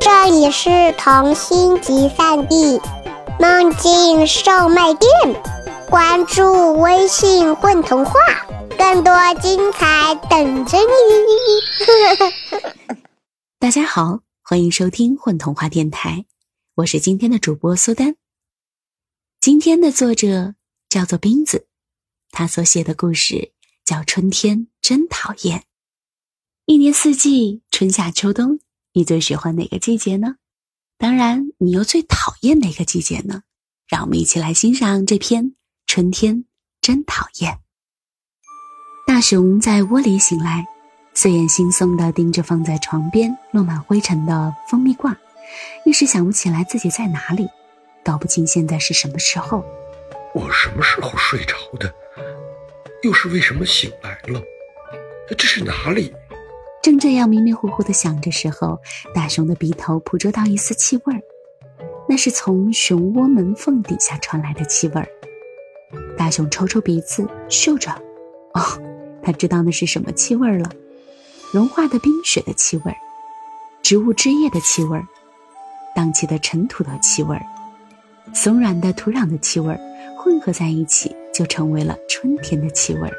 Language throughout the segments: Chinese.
这里是童心集散地梦境售卖店，关注微信混童话，更多精彩等着你。大家好，欢迎收听混童话电台，我是今天的主播苏丹。今天的作者叫做冰子，他所写的故事叫《春天真讨厌》。一年四季，春夏秋冬，你最喜欢哪个季节呢？当然，你又最讨厌哪个季节呢？让我们一起来欣赏这篇《春天真讨厌》。大熊在窝里醒来，睡眼惺忪地盯着放在床边落满灰尘的蜂蜜罐，一时想不起来自己在哪里，搞不清现在是什么时候。我什么时候睡着的？又是为什么醒来了？这是哪里？正这样迷迷糊糊地想着时候，大熊的鼻头捕捉到一丝气味儿，那是从熊窝门缝底下传来的气味儿。大熊抽抽鼻子，嗅着，他知道那是什么气味了，融化的冰雪的气味，植物枝叶的气味，荡起的尘土的气味，松软的土壤的气味，混合在一起就成为了春天的气味。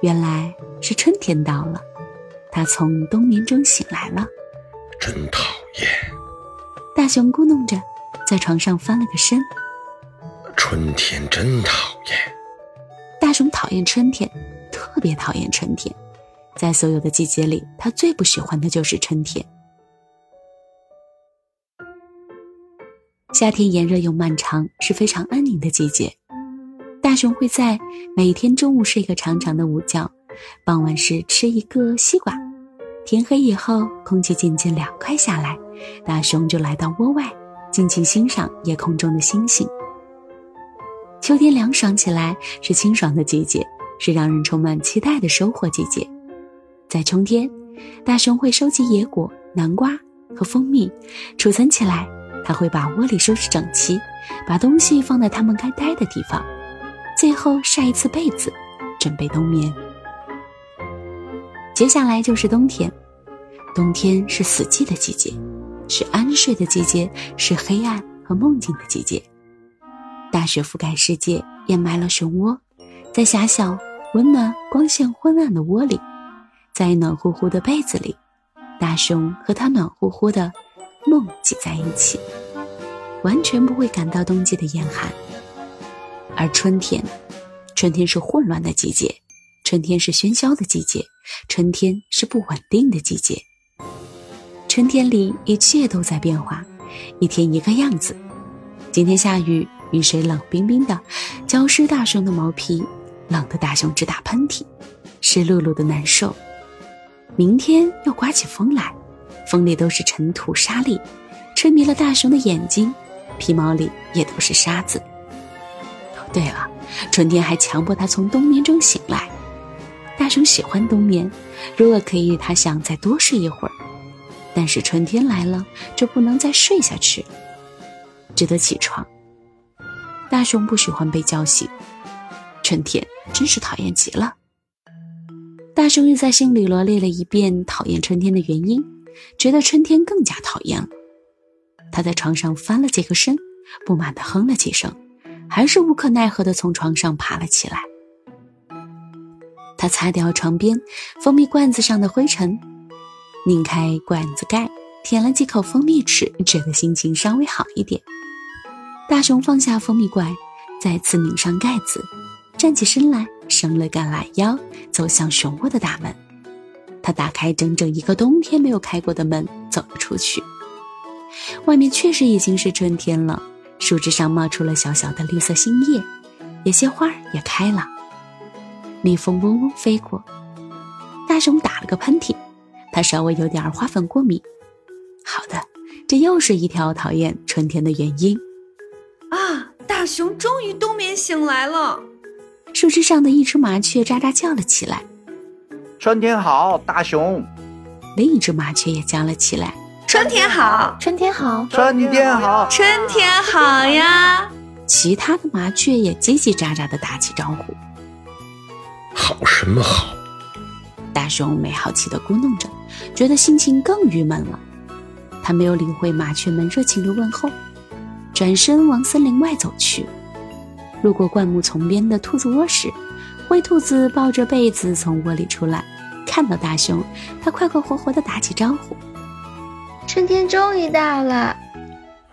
原来是春天到了，他从冬眠中醒来了。真讨厌，大熊咕哝着，在床上翻了个身。春天真讨厌。大熊讨厌春天，特别讨厌春天，在所有的季节里，他最不喜欢的就是春天。夏天炎热又漫长，是非常安宁的季节。大熊会在每天中午睡个长长的午觉，傍晚时吃一个西瓜。天黑以后，空气渐渐凉快下来，大熊就来到窝外，尽情欣赏夜空中的星星。秋天凉爽起来，是清爽的季节，是让人充满期待的收获季节。在春天，大熊会收集野果、南瓜和蜂蜜，储存起来。他会把窝里收拾整齐，把东西放在它们该待的地方，最后晒一次被子，准备冬眠。接下来就是冬天，冬天是死寂的季节，是安睡的季节，是黑暗和梦境的季节。大雪覆盖世界，掩埋了熊窝，在狭小、温暖、光线昏暗的窝里，在暖乎乎的被子里，大熊和它暖乎乎的梦挤在一起，完全不会感到冬季的严寒。而春天是混乱的季节，春天是喧嚣的季节，春天是不稳定的季节。春天里一切都在变化，一天一个样子。今天下雨，雨水冷冰冰的浇湿大熊的毛皮，冷得大熊直打喷嚏，湿漉漉的难受。明天又刮起风来，风里都是尘土沙粒，吹迷了大熊的眼睛，皮毛里也都是沙子。对了，春天还强迫他从冬眠中醒来。大熊喜欢冬眠，如果可以，他想再多睡一会儿，但是春天来了，就不能再睡下去，只得起床。大熊不喜欢被叫醒，春天真是讨厌极了。大熊又在心里罗列了一遍讨厌春天的原因，觉得春天更加讨厌了。他在床上翻了几个身，不满地哼了几声，还是无可奈何地从床上爬了起来。他擦掉床边蜂蜜罐子上的灰尘，拧开罐子盖，舔了几口蜂蜜吃，觉得心情稍微好一点。大熊放下蜂蜜罐，再次拧上盖子，站起身来，伸了个懒腰，走向熊窝的大门。他打开整整一个冬天没有开过的门，走了出去。外面确实已经是春天了，树枝上冒出了小小的绿色新叶，有些花也开了。蜜蜂嗡嗡飞过，大熊打了个喷嚏，他稍微有点花粉过敏。好的，这又是一条讨厌春天的原因。啊，大熊终于冬眠醒来了。树枝上的一只麻雀喳喳叫了起来。春天好，大熊。另一只麻雀也叫了起来。春天好，春天好，春天好，春天好呀。其他的麻雀也叽叽喳喳地打起招呼。好什么好？大熊没好气地咕哝着，觉得心情更郁闷了。他没有理会麻雀们热情的问候，转身往森林外走去。路过灌木丛边的兔子窝时，灰兔子抱着被子从窝里出来，看到大熊，他快快活活地打起招呼：“春天终于到了。”“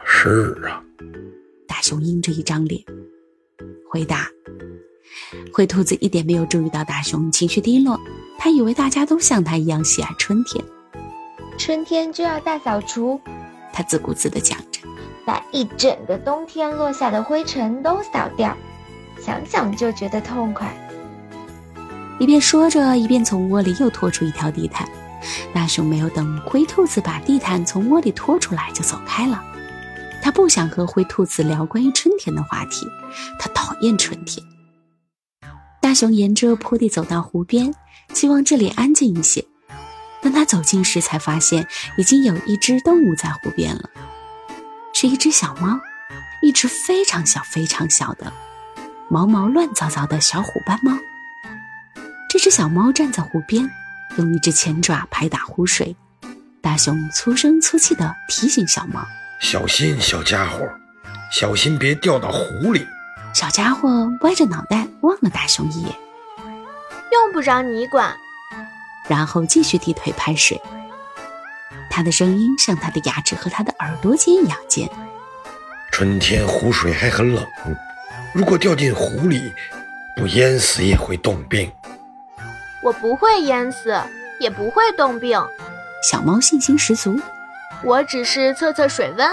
是啊。”大熊阴着一张脸回答。灰兔子一点没有注意到大熊情绪低落，他以为大家都像他一样喜爱春天。“春天就要大扫除。”他自顾自地讲着，“把一整个冬天落下的灰尘都扫掉，想想就觉得痛快。”一边说着，一边从窝里又拖出一条地毯。大熊没有等灰兔子把地毯从窝里拖出来就走开了，他不想和灰兔子聊关于春天的话题，他讨厌春天。大熊沿着坡地走到湖边，希望这里安静一些。当他走近时才发现，已经有一只动物在湖边了，是一只小猫，一只非常小非常小的毛毛乱糟糟的小虎斑猫。这只小猫站在湖边，用一只前爪拍打湖水。大熊粗声粗气地提醒小猫：“小心小家伙，小心别掉到湖里。”小家伙歪着脑袋望了大熊一眼：“用不着你管。”然后继续低腿拍水，他的声音像他的牙齿和他的耳朵尖一样尖。“春天湖水还很冷，如果掉进湖里，不淹死也会冻病。”“我不会淹死，也不会冻病。”小猫信心十足。“我只是测测水温。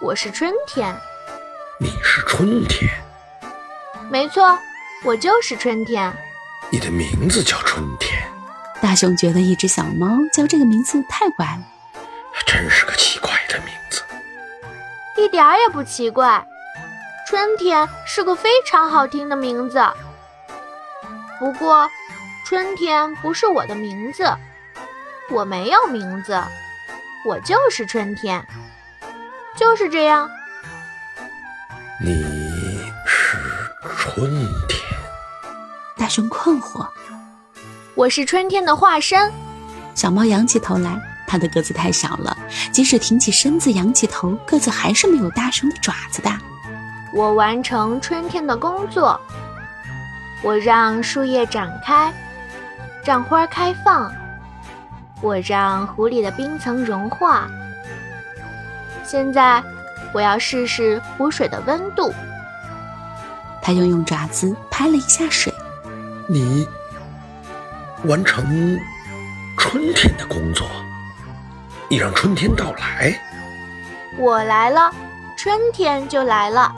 我是春天。”“你是春天？”“没错，我就是春天。”“你的名字叫春天？”大熊觉得一只小猫叫这个名字太怪了。“真是个奇怪的名字。”“一点也不奇怪，春天是个非常好听的名字。不过，春天不是我的名字，我没有名字，我就是春天，就是这样。”“你是春天？”大熊困惑。“我是春天的化身。”小猫扬起头来，它的个子太小了，即使挺起身子扬起头，个子还是没有大熊的爪子大。“我完成春天的工作，我让树叶展开，让花开放，我让湖里的冰层融化。现在我要试试湖水的温度。”它又用爪子拍了一下水。“你完成春天的工作，你让春天到来。”“我来了，春天就来了。”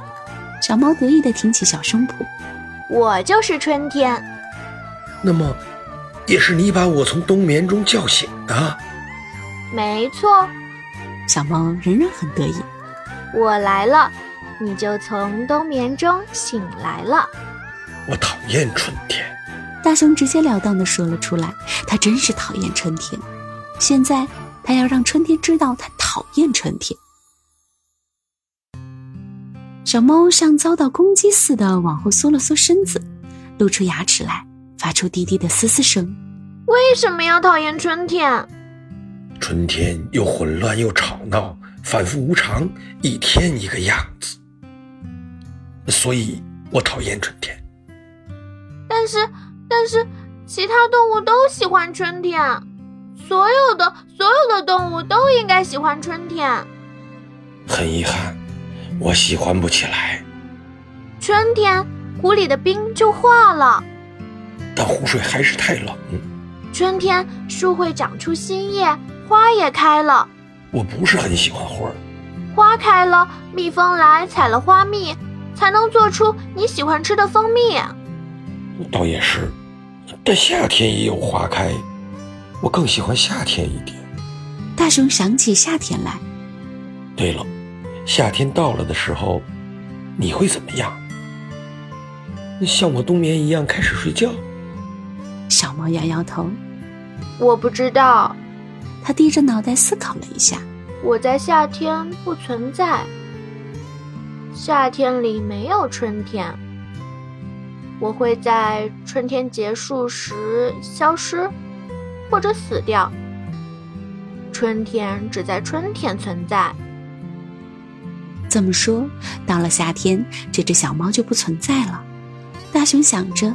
小猫得意地挺起小胸脯。“我就是春天。”“那么，也是你把我从冬眠中叫醒的？”“没错。”小猫仍然很得意。“我来了，你就从冬眠中醒来了。”“我讨厌春天。”大熊直截了当地说了出来，他真是讨厌春天。现在他要让春天知道他讨厌春天。小猫像遭到攻击似的往后缩了缩身子，露出牙齿来，发出低低的嘶嘶声。“为什么要讨厌春天？春天又混乱又吵闹，反复无常，一天一个样子，所以我讨厌春天。”“但是其他动物都喜欢春天，所有的动物都应该喜欢春天。”“很遗憾，我喜欢不起来。”“春天湖里的冰就化了，但湖水还是太冷。”“春天树会长出新叶，花也开了。”“我不是很喜欢花。”“花开了，蜜蜂来采了花蜜，才能做出你喜欢吃的蜂蜜。”“倒也是，但夏天也有花开，我更喜欢夏天一点。”大熊想起夏天来。“对了，夏天到了的时候，你会怎么样？像我冬眠一样开始睡觉？”小猫摇摇头。“我不知道。”他低着脑袋思考了一下。“我在夏天不存在，夏天里没有春天，我会在春天结束时消失，或者死掉。春天只在春天存在。这么说，到了夏天，这只小猫就不存在了。大熊想着，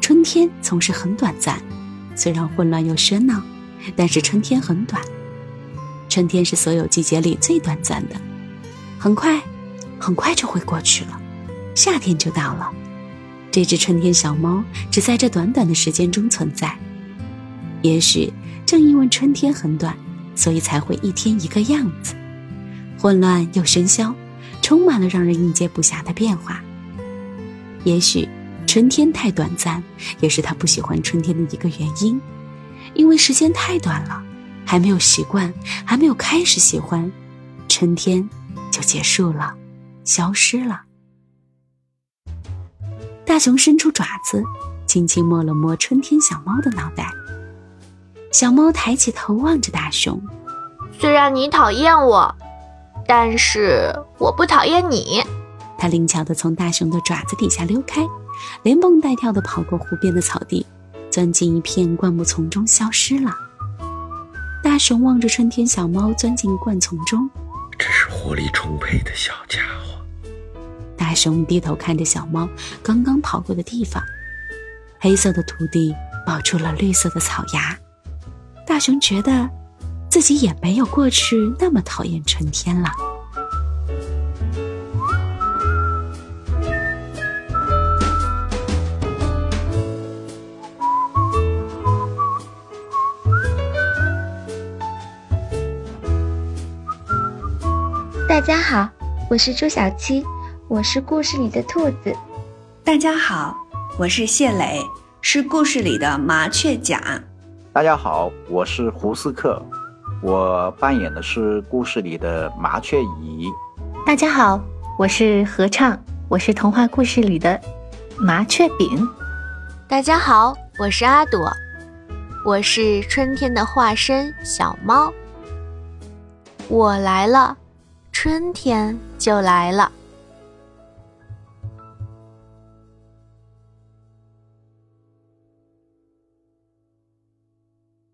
春天总是很短暂，虽然混乱又喧闹，但是春天很短。春天是所有季节里最短暂的，很快就会过去了，夏天就到了。这只春天小猫只在这短短的时间中存在。也许正因为春天很短，所以才会一天一个样子，混乱又喧嚣，充满了让人应接不暇的变化。也许春天太短暂，也是他不喜欢春天的一个原因，因为时间太短了，还没有习惯，还没有开始喜欢，春天就结束了，消失了。大熊伸出爪子，轻轻摸了摸春天小猫的脑袋。小猫抬起头望着大熊，虽然你讨厌我，但是我不讨厌你。它灵巧地从大熊的爪子底下溜开，连蹦带跳地跑过湖边的草地，钻进一片灌木丛中消失了。大熊望着春天小猫钻进灌丛中，这是活力充沛的小家伙。大熊低头看着小猫刚刚跑过的地方，黑色的土地爆出了绿色的草芽。大熊觉得自己也没有过去那么讨厌春天了。大家好，我是朱小七，我是故事里的兔子。大家好，我是谢磊，是故事里的麻雀甲。大家好，我是胡斯克，我扮演的是故事里的麻雀乙。大家好，我是合唱，我是童话故事里的麻雀饼。大家好，我是阿朵，我是春天的化身小猫。我来了，春天就来了。